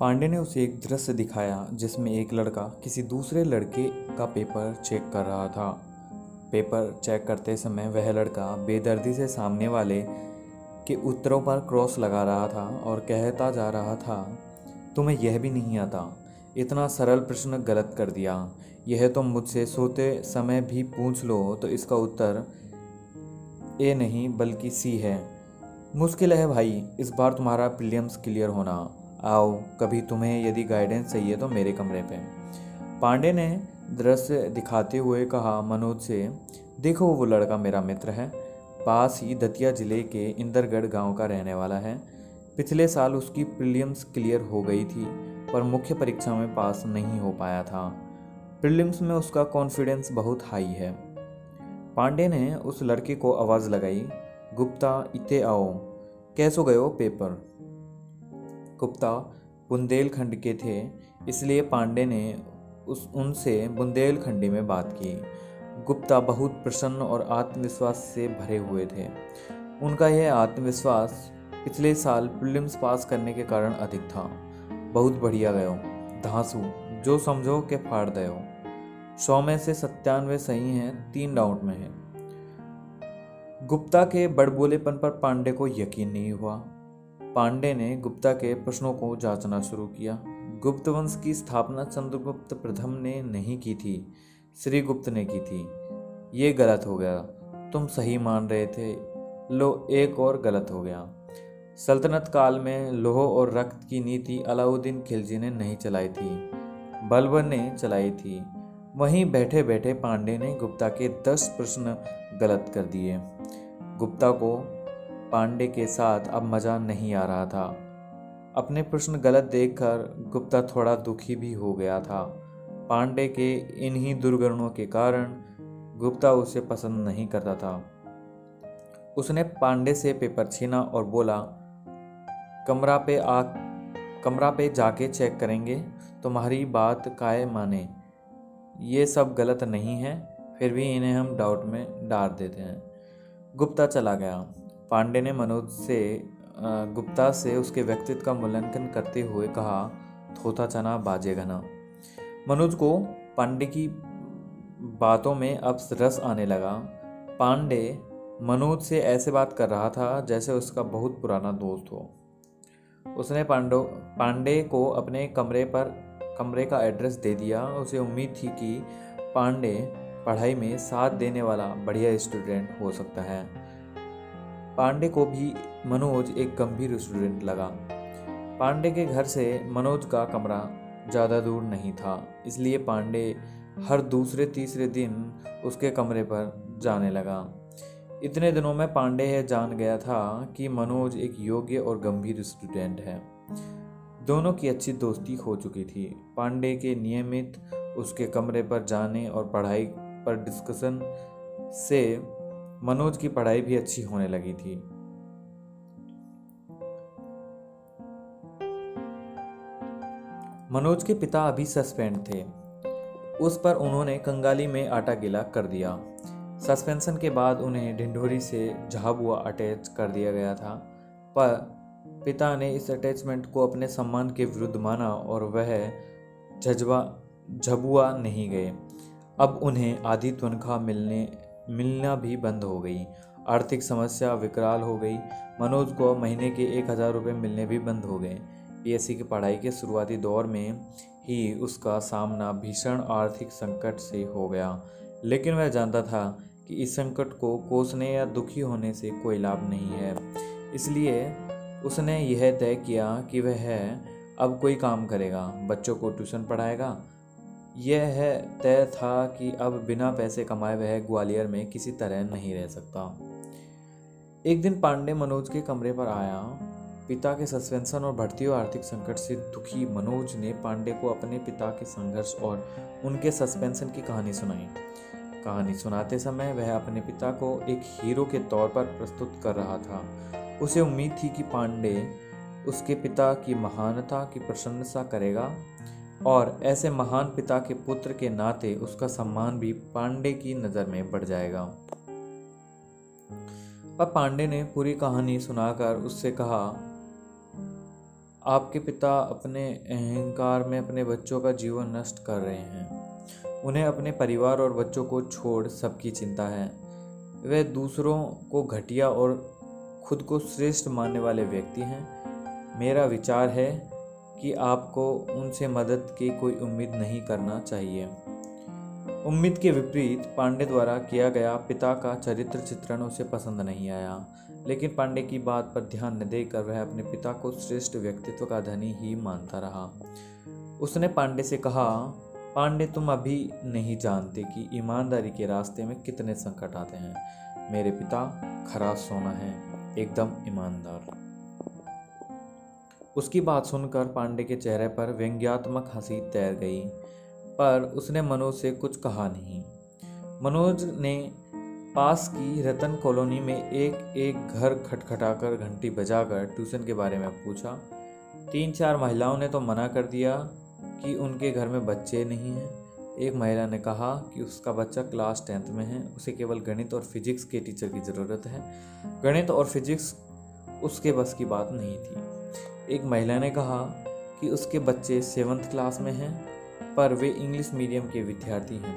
पांडे ने उसे एक दृश्य दिखाया जिसमें एक लड़का किसी दूसरे लड़के का पेपर चेक कर रहा था। पेपर चेक करते समय वह लड़का बेदर्दी से सामने वाले के उत्तरों पर क्रॉस लगा रहा था और कहता जा रहा था, तुम्हें यह भी नहीं आता, इतना सरल प्रश्न गलत कर दिया, यह तो मुझसे सोते समय भी पूछ लो तो इसका उत्तर ए नहीं बल्कि सी है। मुश्किल है भाई इस बार तुम्हारा प्रीलिम्स क्लियर होना। आओ कभी तुम्हें यदि गाइडेंस चाहिए तो मेरे कमरे पे। पांडे ने दृश्य दिखाते हुए कहा मनोज से, देखो वो लड़का मेरा मित्र है, पास ही दतिया ज़िले के इंदरगढ़ गांव का रहने वाला है। पिछले साल उसकी प्रीलिम्स क्लियर हो गई थी पर मुख्य परीक्षा में पास नहीं हो पाया था। प्रीलिम्स में उसका कॉन्फिडेंस बहुत हाई है। पांडे ने उस लड़के को आवाज़ लगाई, गुप्ता इते आओ, कैसो गयो पेपर। गुप्ता बुंदेलखंड के थे इसलिए पांडे ने उनसे बुंदेलखंडी में बात की। गुप्ता बहुत प्रसन्न और आत्मविश्वास से भरे हुए थे। उनका यह आत्मविश्वास पिछले साल प्रीलिम्स पास करने के कारण अधिक था। बहुत बढ़िया गयो धांसू, जो समझो के फाड़ दयो, 100 में से 97 सही हैं, 3 डाउट में हैं। गुप्ता के बड़बोलेपन पर पांडे को यकीन नहीं हुआ। पांडे ने गुप्ता के प्रश्नों को जांचना शुरू किया। गुप्त वंश की स्थापना चंद्रगुप्त प्रथम ने नहीं की थी, श्री गुप्त ने की थी। ये गलत हो गया, तुम सही मान रहे थे, लो एक और गलत हो गया। सल्तनत काल में लोह और रक्त की नीति अलाउद्दीन खिलजी ने नहीं चलाई थी, बलबन ने चलाई थी। वहीं बैठे बैठे पांडे ने गुप्ता के 10 प्रश्न गलत कर दिए। गुप्ता को पांडे के साथ अब मज़ा नहीं आ रहा था। अपने प्रश्न गलत देखकर गुप्ता थोड़ा दुखी भी हो गया था। पांडे के इन्हीं दुर्गुणों के कारण गुप्ता उसे पसंद नहीं करता था। उसने पांडे से पेपर छीना और बोला, कमरा पे जाके चेक करेंगे, तुम्हारी बात काहे माने, ये सब गलत नहीं है, फिर भी इन्हें हम डाउट में डाल देते हैं। गुप्ता चला गया। पांडे ने मनोज से गुप्ता से उसके व्यक्तित्व का मूल्यांकन करते हुए कहा, थोथा चना बाजे घना। मनोज को पांडे की बातों में अब रस आने लगा। पांडे मनोज से ऐसे बात कर रहा था जैसे उसका बहुत पुराना दोस्त हो। उसने पांडे को अपने कमरे का एड्रेस दे दिया। उसे उम्मीद थी कि पांडे पढ़ाई में साथ देने वाला बढ़िया स्टूडेंट हो सकता है। पांडे को भी मनोज एक गंभीर स्टूडेंट लगा। पांडे के घर से मनोज का कमरा ज़्यादा दूर नहीं था, इसलिए पांडे हर दूसरे तीसरे दिन उसके कमरे पर जाने लगा। इतने दिनों में पांडे यह जान गया था कि मनोज एक योग्य और गंभीर स्टूडेंट है। दोनों की अच्छी दोस्ती हो चुकी थी। पांडे के नियमित उसके कमरे पर जाने और पढ़ाई पर डिस्कशन से मनोज की पढ़ाई भी अच्छी होने लगी थी। मनोज के पिता अभी सस्पेंड थे। उस पर उन्होंने कंगाली में आटा गीला कर दिया। सस्पेंशन के बाद उन्हें ढिंडोरी से झाबुआ अटैच कर दिया गया था, पर पिता ने इस अटैचमेंट को अपने सम्मान के विरुद्ध माना और वह झाबुआ नहीं गए। अब उन्हें आधी तनख्वाह मिलना भी बंद हो गई। आर्थिक समस्या विकराल हो गई। मनोज को महीने के 1,000 रुपये मिलने भी बंद हो गए। पीएससी की पढ़ाई के शुरुआती दौर में ही उसका सामना भीषण आर्थिक संकट से हो गया, लेकिन वह जानता था कि इस संकट को कोसने या दुखी होने से कोई लाभ नहीं है। इसलिए उसने यह तय किया कि वह अब कोई काम करेगा, बच्चों को ट्यूशन पढ़ाएगा। यह तय था कि अब बिना पैसे कमाए वह ग्वालियर में किसी तरह नहीं रह सकता। एक दिन पांडे मनोज के कमरे पर आया। पिता के सस्पेंशन और बढ़ती हुई आर्थिक संकट से दुखी मनोज ने पांडे को अपने पिता के संघर्ष और उनके सस्पेंशन की कहानी सुनाई। कहानी सुनाते समय वह अपने पिता को एक हीरो के तौर पर प्रस्तुत कर रहा था। उसे उम्मीद थी कि पांडे उसके पिता की महानता की प्रशंसा करेगा और ऐसे महान पिता के पुत्र के नाते उसका सम्मान भी पांडे की नज़र में बढ़ जाएगा। पर पांडे ने पूरी कहानी सुनाकर उससे कहा, आपके पिता अपने अहंकार में अपने बच्चों का जीवन नष्ट कर रहे हैं। उन्हें अपने परिवार और बच्चों को छोड़ सबकी चिंता है। वे दूसरों को घटिया और खुद को श्रेष्ठ मानने वाले व्यक्ति हैं। मेरा विचार है कि आपको उनसे मदद की कोई उम्मीद नहीं करना चाहिए। उम्मीद के विपरीत पांडे द्वारा किया गया पिता का चरित्र चित्रण उसे पसंद नहीं आया, लेकिन पांडे की बात पर ध्यान न देकर वह अपने पिता को श्रेष्ठ व्यक्तित्व का धनी ही मानता रहा। उसने पांडे से कहा, पांडे तुम अभी नहीं जानते कि ईमानदारी के रास्ते में कितने संकट आते हैं। मेरे पिता खरा सोना है, एकदम ईमानदार। उसकी बात सुनकर पांडे के चेहरे पर व्यंग्यात्मक हंसी तैर गई, पर उसने मनोज से कुछ कहा नहीं। मनोज ने पास की रतन कॉलोनी में एक एक घर खटखटाकर घंटी बजाकर ट्यूशन के बारे में पूछा। 3-4 महिलाओं ने तो मना कर दिया कि उनके घर में बच्चे नहीं हैं। एक महिला ने कहा कि उसका बच्चा क्लास 10th में है, उसे केवल गणित और फिजिक्स के टीचर की ज़रूरत है। गणित और फिजिक्स उसके बस की बात नहीं थी। एक महिला ने कहा कि उसके बच्चे 7th क्लास में हैं, पर वे इंग्लिश मीडियम के विद्यार्थी हैं।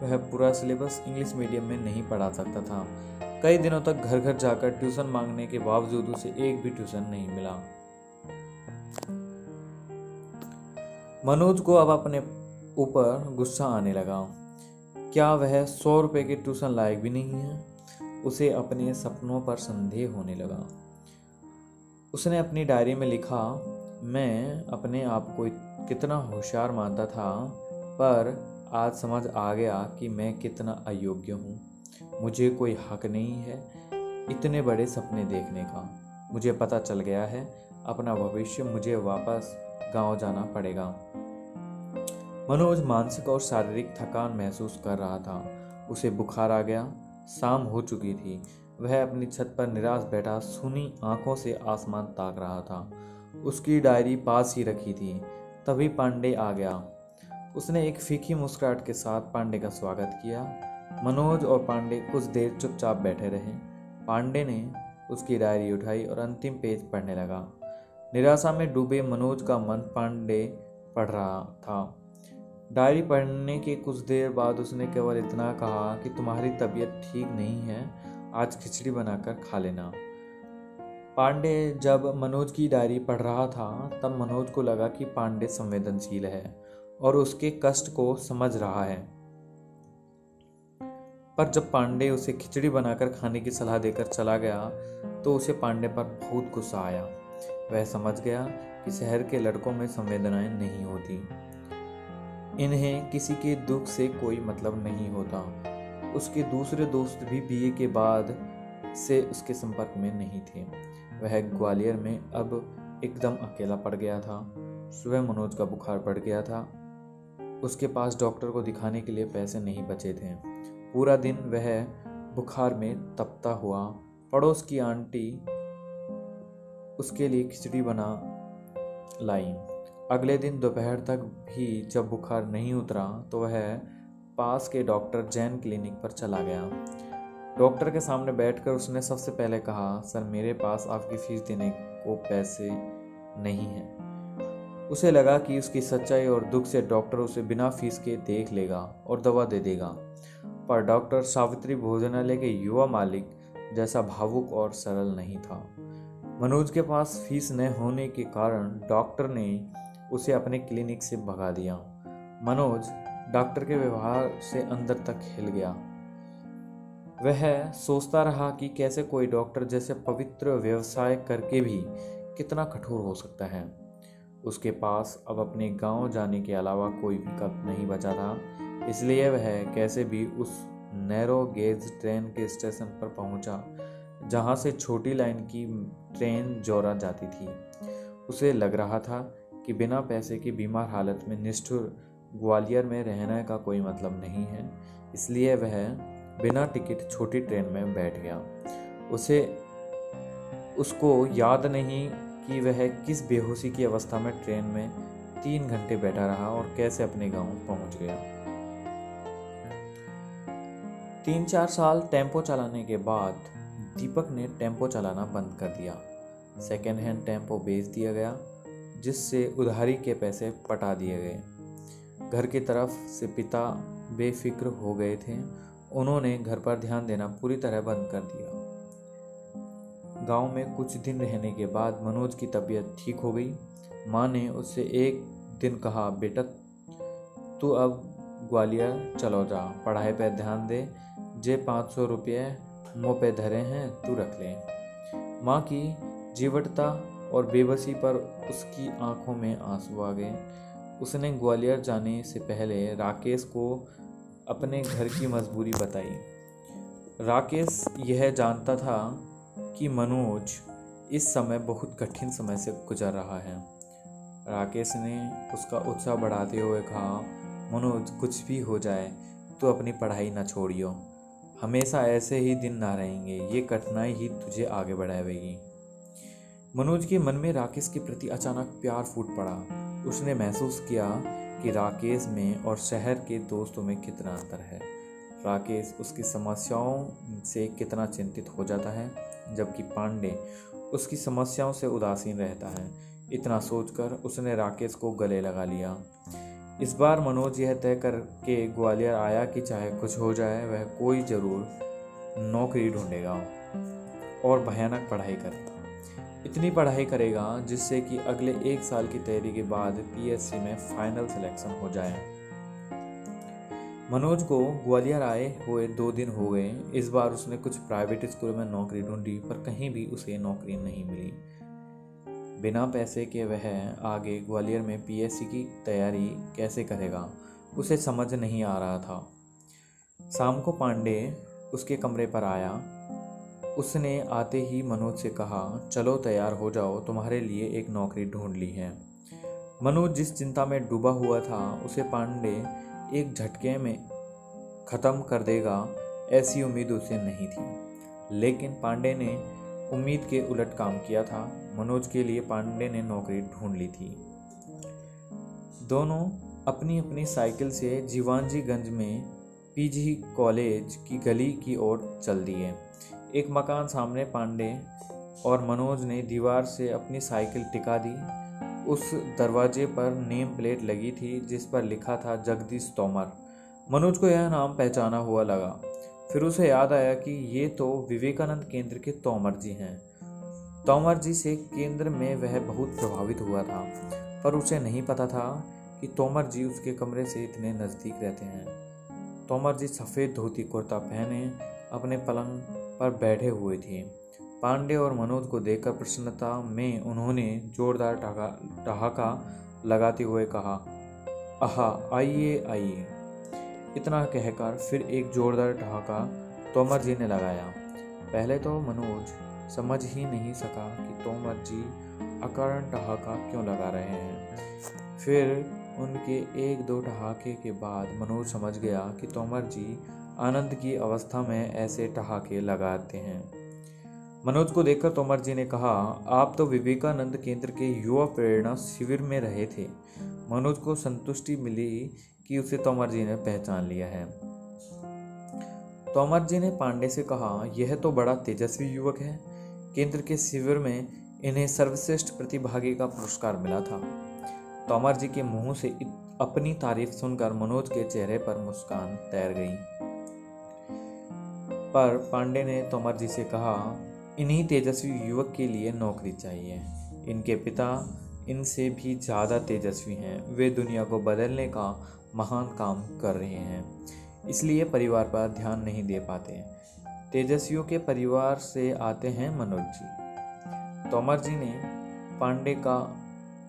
वह पूरा सिलेबस इंग्लिश मीडियम में नहीं पढ़ा सकता था। कई दिनों तक घर घर जाकर ट्यूशन मांगने के बावजूद उसे एक भी ट्यूशन नहीं मिला। मनोज को अब अपने ऊपर गुस्सा आने लगा। क्या वह 100 रुपये के ट्यूशन लायक भी नहीं है? उसे अपने सपनों पर संदेह होने लगा। उसने अपनी डायरी में लिखा, मैं अपने आप को कितना होशियार मानता था, पर आज समझ आ गया कि मैं कितना अयोग्य हूँ। मुझे कोई हक नहीं है इतने बड़े सपने देखने का। मुझे पता चल गया है अपना भविष्य, मुझे वापस गांव जाना पड़ेगा। मनोज मानसिक और शारीरिक थकान महसूस कर रहा था। उसे बुखार आ गया। शाम हो चुकी थी। वह अपनी छत पर निराश बैठा सूनी आंखों से आसमान ताक रहा था। उसकी डायरी पास ही रखी थी। तभी पांडे आ गया। उसने एक फीकी मुस्कुराहट के साथ पांडे का स्वागत किया। मनोज और पांडे कुछ देर चुपचाप बैठे रहे। पांडे ने उसकी डायरी उठाई और अंतिम पेज पढ़ने लगा। निराशा में डूबे मनोज का मन पांडे पढ़ रहा था। डायरी पढ़ने के कुछ देर बाद उसने केवल इतना कहा कि तुम्हारी तबीयत ठीक नहीं है, आज खिचड़ी बनाकर खा लेना। पांडे जब मनोज की डायरी पढ़ रहा था तब मनोज को लगा कि पांडे संवेदनशील है और उसके कष्ट को समझ रहा है, पर जब पांडे उसे खिचड़ी बनाकर खाने की सलाह देकर चला गया तो उसे पांडे पर बहुत गुस्सा आया। वह समझ गया कि शहर के लड़कों में संवेदनाएं नहीं होती, इन्हें किसी के दुख से कोई मतलब नहीं होता। उसके दूसरे दोस्त भी बीए के बाद से उसके संपर्क में नहीं थे। वह ग्वालियर में अब एकदम अकेला पड़ गया था। सुबह मनोज का बुखार बढ़ गया था। उसके पास डॉक्टर को दिखाने के लिए पैसे नहीं बचे थे। पूरा दिन वह बुखार में तपता हुआ पड़ोस की आंटी उसके लिए खिचड़ी बना लाई। अगले दिन दोपहर तक भी जब बुखार नहीं उतरा तो वह पास के डॉक्टर जैन क्लिनिक पर चला गया। डॉक्टर के सामने बैठकर उसने सबसे पहले कहा, सर मेरे पास आपकी फीस देने को पैसे नहीं हैं। उसे लगा कि उसकी सच्चाई और दुख से डॉक्टर उसे बिना फीस के देख लेगा और दवा दे देगा, पर डॉक्टर सावित्री भोजनालय के युवा मालिक जैसा भावुक और सरल नहीं था। मनोज के पास फीस न होने के कारण डॉक्टर ने उसे अपने क्लिनिक से भगा दिया। मनोज डॉक्टर के व्यवहार से अंदर तक हिल गया। वह सोचता रहा कि कैसे कोई डॉक्टर जैसे पवित्र व्यवसाय करके भी कितना कठोर हो सकता है। उसके पास अब अपने गांव जाने के अलावा कोई विकल्प नहीं बचा था, इसलिए वह कैसे भी उस नैरो गेज ट्रेन के स्टेशन पर पहुंचा जहाँ से छोटी लाइन की ट्रेन जोरा जाती थी। उसे लग रहा था कि बिना पैसे की बीमार हालत में निष्ठुर ग्वालियर में रहने का कोई मतलब नहीं है, इसलिए वह बिना टिकट छोटी ट्रेन में बैठ गया। उसको याद नहीं कि वह किस बेहोशी की अवस्था में ट्रेन में 3 घंटे बैठा रहा और कैसे अपने गांव पहुंच गया। 3-4 साल टेम्पो चलाने के बाद दीपक ने टेम्पो चलाना बंद कर दिया। सेकेंड हैंड टेम्पो बेच दिया गया जिससे उधारी के पैसे पटा दिए गए। घर की तरफ से पिता बेफिक्र हो गए थे। उन्होंने घर पर ध्यान देना पूरी तरह बंद कर दिया। गांव में कुछ दिन रहने के बाद मनोज की तबीयत ठीक हो गई। माँ ने उससे एक दिन कहा, बेटा तू अब ग्वालियर चलो जा, पढ़ाई पर ध्यान दे, जे 500 रुपये मुँह पे धरे हैं तू रख ले। माँ की जीवटता और बेबसी पर उसकी आंखों में आंसू आ गए। उसने ग्वालियर जाने से पहले राकेश को अपने घर की मजबूरी बताई। राकेश यह जानता था कि मनोज इस समय बहुत कठिन समय से गुजर रहा है। राकेश ने उसका उत्साह बढ़ाते हुए कहा, मनोज कुछ भी हो जाए तो अपनी पढ़ाई ना छोड़ियो, हमेशा ऐसे ही दिन ना रहेंगे, ये कठिनाई ही तुझे आगे बढ़ाएगी। मनोज के मन में राकेश के प्रति अचानक प्यार फूट पड़ा। उसने महसूस किया कि राकेश में और शहर के दोस्तों में कितना अंतर है। राकेश उसकी समस्याओं से कितना चिंतित हो जाता है, जबकि पांडे उसकी समस्याओं से उदासीन रहता है। इतना सोचकर उसने राकेश को गले लगा लिया। इस बार मनोज यह तय करके ग्वालियर आया कि चाहे कुछ हो जाए वह कोई ज़रूर नौकरी ढूंढेगा और भयानक पढ़ाई करेगा। इतनी पढ़ाई करेगा जिससे कि अगले 1 साल की तैयारी के बाद पीएससी में फाइनल सिलेक्शन हो जाए। मनोज को ग्वालियर आए हुए 2 दिन हो गए। इस बार उसने कुछ प्राइवेट स्कूल में नौकरी ढूंढी, पर कहीं भी उसे नौकरी नहीं मिली। बिना पैसे के वह आगे ग्वालियर में पीएससी की तैयारी कैसे करेगा, उसे समझ नहीं आ रहा था। शाम को पांडे उसके कमरे पर आया। उसने आते ही मनोज से कहा, चलो तैयार हो जाओ, तुम्हारे लिए एक नौकरी ढूंढ ली है। मनोज जिस चिंता में डूबा हुआ था उसे पांडे एक झटके में ख़त्म कर देगा ऐसी उम्मीद उसे नहीं थी, लेकिन पांडे ने उम्मीद के उलट काम किया था। मनोज के लिए पांडे ने नौकरी ढूंढ ली थी। दोनों अपनी अपनी साइकिल से जीवानजीगंज में पीजी कॉलेज की गली की ओर चल दिए। एक मकान सामने पांडे और मनोज ने दीवार से अपनी साइकिल टिका दी। उस दरवाजे पर नेम प्लेट लगी थी जिस पर लिखा था जगदीश तोमर। मनोज को यह नाम पहचाना हुआ लगा। फिर उसे याद आया कि ये तो विवेकानंद केंद्र के तोमर जी हैं। तोमर जी से केंद्र में वह बहुत प्रभावित हुआ था, पर उसे नहीं पता था कि तोमर जी उसके कमरे से इतने नज़दीक रहते हैं। तोमर जी सफ़ेद धोती कुर्ता पहने अपने पलंग पर बैठे हुए थे। पांडे और मनोज को देखकर प्रसन्नता में उन्होंने जोरदार ठहाका लगाते हुए कहा, आहा आइए आइए। इतना कहकर फिर एक जोरदार ठहाका तोमर जी ने लगाया। पहले तो मनोज समझ ही नहीं सका कि तोमर जी अकारण ठहाका क्यों लगा रहे हैं। फिर उनके 1-2 ठहाके के बाद मनोज समझ गया कि तोमर जी आनंद की अवस्था में ऐसे ठहाके लगाते हैं। मनोज को देखकर तोमर जी ने कहा, आप तो विवेकानंद केंद्र के युवा प्रेरणा शिविर में रहे थे। मनोज को संतुष्टि मिली कि उसे तोमर जी ने पहचान लिया है। तोमर जी ने पांडे से कहा, यह तो बड़ा तेजस्वी युवक है। केंद्र के शिविर में इन्हें सर्वश्रेष्ठ प्रतिभागी का पुरस्कार मिला था। तोमर जी के मुंह से अपनी तारीफ सुनकर मनोज के चेहरे पर मुस्कान तैर गई। पर पांडे ने तोमर जी से कहा, इन्हीं तेजस्वी युवक के लिए नौकरी चाहिए। इनके पिता इनसे भी ज़्यादा तेजस्वी हैं। वे दुनिया को बदलने का महान काम कर रहे हैं, इसलिए परिवार पर ध्यान नहीं दे पाते। तेजस्वियों के परिवार से आते हैं मनोज जी। तोमर जी ने पांडे का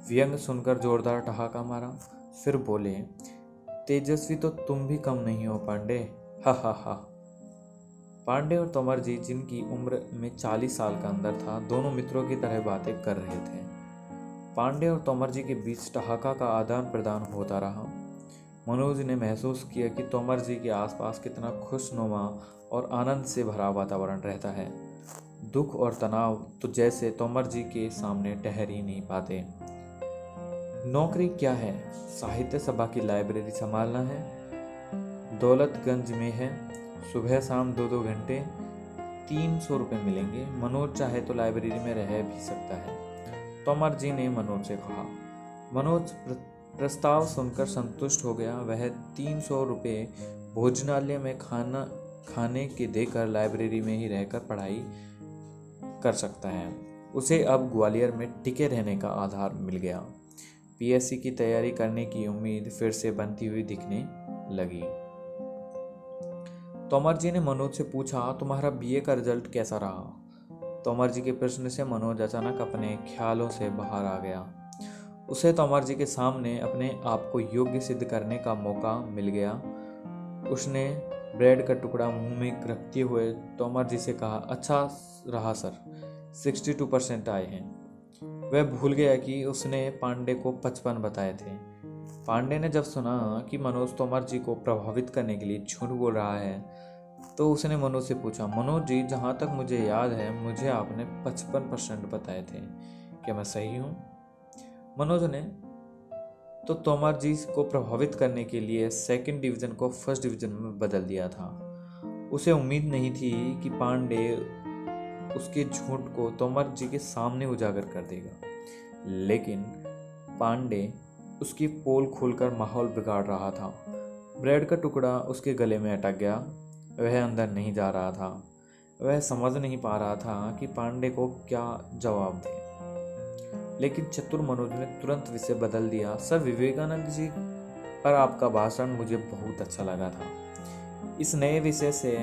व्यंग सुनकर जोरदार ठहाका मारा। फिर बोले, तेजस्वी तो तुम भी कम नहीं हो पांडे, हा हा हा। पांडे और तोमर जी, जिनकी उम्र में 40 साल का अंदर था, दोनों मित्रों की तरह बातें कर रहे थे। पांडे और तोमर जी के बीच ठहाका का आदान प्रदान होता रहा। मनोज ने महसूस किया कि तोमर जी के आसपास कितना खुशनुमा और आनंद से भरा वातावरण रहता है। दुख और तनाव तो जैसे तोमर जी के सामने ठहर ही नहीं पाते। नौकरी क्या है? साहित्य सभा की लाइब्रेरी संभालना है। दौलतगंज में है, सुबह शाम 2-2 घंटे, 300 रुपये मिलेंगे। मनोज चाहे तो लाइब्रेरी में रह भी सकता है। तोमर जी ने मनोज से कहा। मनोज प्रस्ताव सुनकर संतुष्ट हो गया। वह 300 रुपये भोजनालय में खाने के देकर लाइब्रेरी में ही रहकर पढ़ाई कर सकता है। उसे अब ग्वालियर में टिके रहने का आधार मिल गया। पीएससी की तैयारी करने की उम्मीद फिर से बनती हुई दिखने लगी। तोमर जी ने मनोज से पूछा, तुम्हारा बीए का रिजल्ट कैसा रहा? तोमर जी के प्रश्न से मनोज अचानक अपने ख्यालों से बाहर आ गया। उसे तोमर जी के सामने अपने आप को योग्य सिद्ध करने का मौका मिल गया। उसने ब्रेड का टुकड़ा मुंह में रखते हुए तोमर जी से कहा, अच्छा रहा सर, 62% आए हैं। वह भूल गया कि उसने पांडे को 55 बताए थे। पांडे ने जब सुना कि मनोज तोमर जी को प्रभावित करने के लिए झूठ बोल रहा है तो उसने मनोज से पूछा, मनोज जी, जहाँ तक मुझे याद है मुझे आपने 55% बताए थे, क्या मैं सही हूँ? मनोज ने तो तोमर जी को प्रभावित करने के लिए सेकंड डिवीज़न को फर्स्ट डिवीज़न में बदल दिया था। उसे उम्मीद नहीं थी कि पांडे उसके झूठ को तोमर जी के सामने उजागर कर देगा, लेकिन पांडे उसकी पोल खोलकर माहौल बिगाड़ रहा था। ब्रेड का टुकड़ा उसके गले में अटक गया। वह अंदर नहीं जा रहा था। वह समझ नहीं पा रहा था कि पांडे को क्या जवाब दे, लेकिन चतुर मनोज ने तुरंत विषय बदल दिया। सर, विवेकानंद जी पर आपका भाषण मुझे बहुत अच्छा लगा था। इस नए विषय से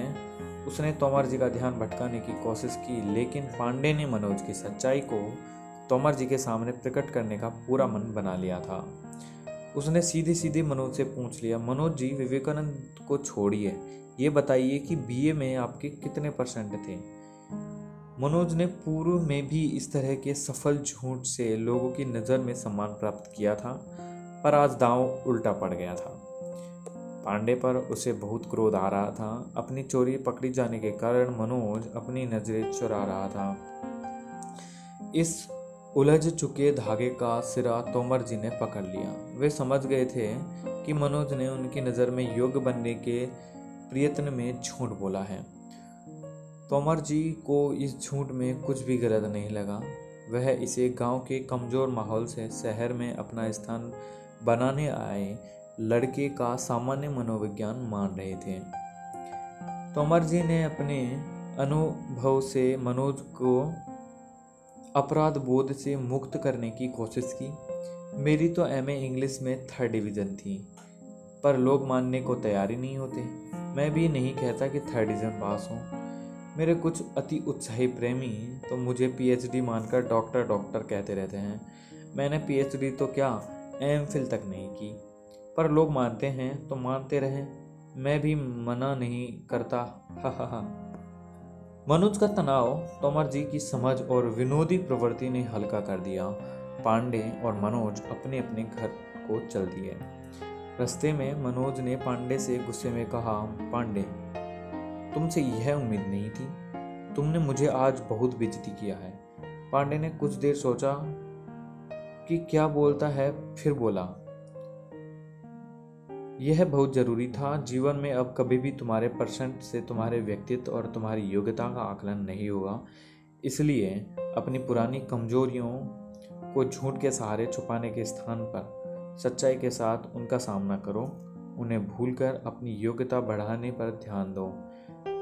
उसने तोमर जी का ध्यान भटकाने की कोशिश की, लेकिन पांडे ने मनोज की सच्चाई को तोमर जी के सामने प्रकट करने का पूरा मन बना लिया था। उसने सीधे सीधे मनोज से पूछ लिया, मनोज जी, विवेकानंद को छोड़िए, ये बताइए कि बीए में आपके कितने परसेंट थे? मनोज ने पूर्व में भी इस तरह के सफल झूठ से लोगों की नज़र में सम्मान प्राप्त किया था, पर आज दांव उल्टा पड़ गया था। पांडे पर उसे बहुत क्रोध आ रहा था। अपनी चोरी पकड़ी जाने के कारण मनोज अपनी नज़रें चुरा रहा था। इस उलझ चुके धागे का सिरा तोमर जी ने पकड़ लिया। वे समझ गए थे कि मनोज ने उनकी नज़र में योग्य बनने के प्रयत्न में झूठ बोला है। तोमर जी को इस झूठ में कुछ भी गलत नहीं लगा। वह इसे गांव के कमज़ोर माहौल से शहर में अपना स्थान बनाने आए लड़के का सामान्य मनोविज्ञान मान रहे थे। तोमर जी ने अपने अनुभव से मनोज को अपराध बोध से मुक्त करने की कोशिश की। मेरी तो एमए इंग्लिश में 3rd डिवीज़न थी, पर लोग मानने को तैयार ही नहीं होते। मैं भी नहीं कहता कि 3rd डिवीज़न पास हूँ। मेरे कुछ अति उत्साही प्रेमी तो मुझे पीएचडी मानकर डॉक्टर कहते रहते हैं। मैंने पीएचडी तो क्या, एमफिल तक नहीं की, पर लोग मानते हैं तो मानते रहें, मैं भी मना नहीं करता। हा। मनोज का तनाव तोमर जी की समझ और विनोदी प्रवृत्ति ने हल्का कर दिया। पांडे और मनोज अपने अपने घर को चल दिए। रास्ते में मनोज ने पांडे से गुस्से में कहा, पांडे, तुमसे यह उम्मीद नहीं थी, तुमने मुझे आज बहुत बेइज्जती किया है। पांडे ने कुछ देर सोचा कि क्या बोलता है, फिर बोला, यह बहुत जरूरी था। जीवन में अब कभी भी तुम्हारे परसेंट से तुम्हारे व्यक्तित्व और तुम्हारी योग्यता का आकलन नहीं होगा, इसलिए अपनी पुरानी कमजोरियों को झूठ के सहारे छुपाने के स्थान पर सच्चाई के साथ उनका सामना करो। उन्हें भूलकर अपनी योग्यता बढ़ाने पर ध्यान दो।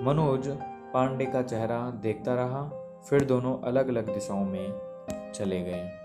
मनोज पांडे का चेहरा देखता रहा, फिर दोनों अलग अलग दिशाओं में चले गए।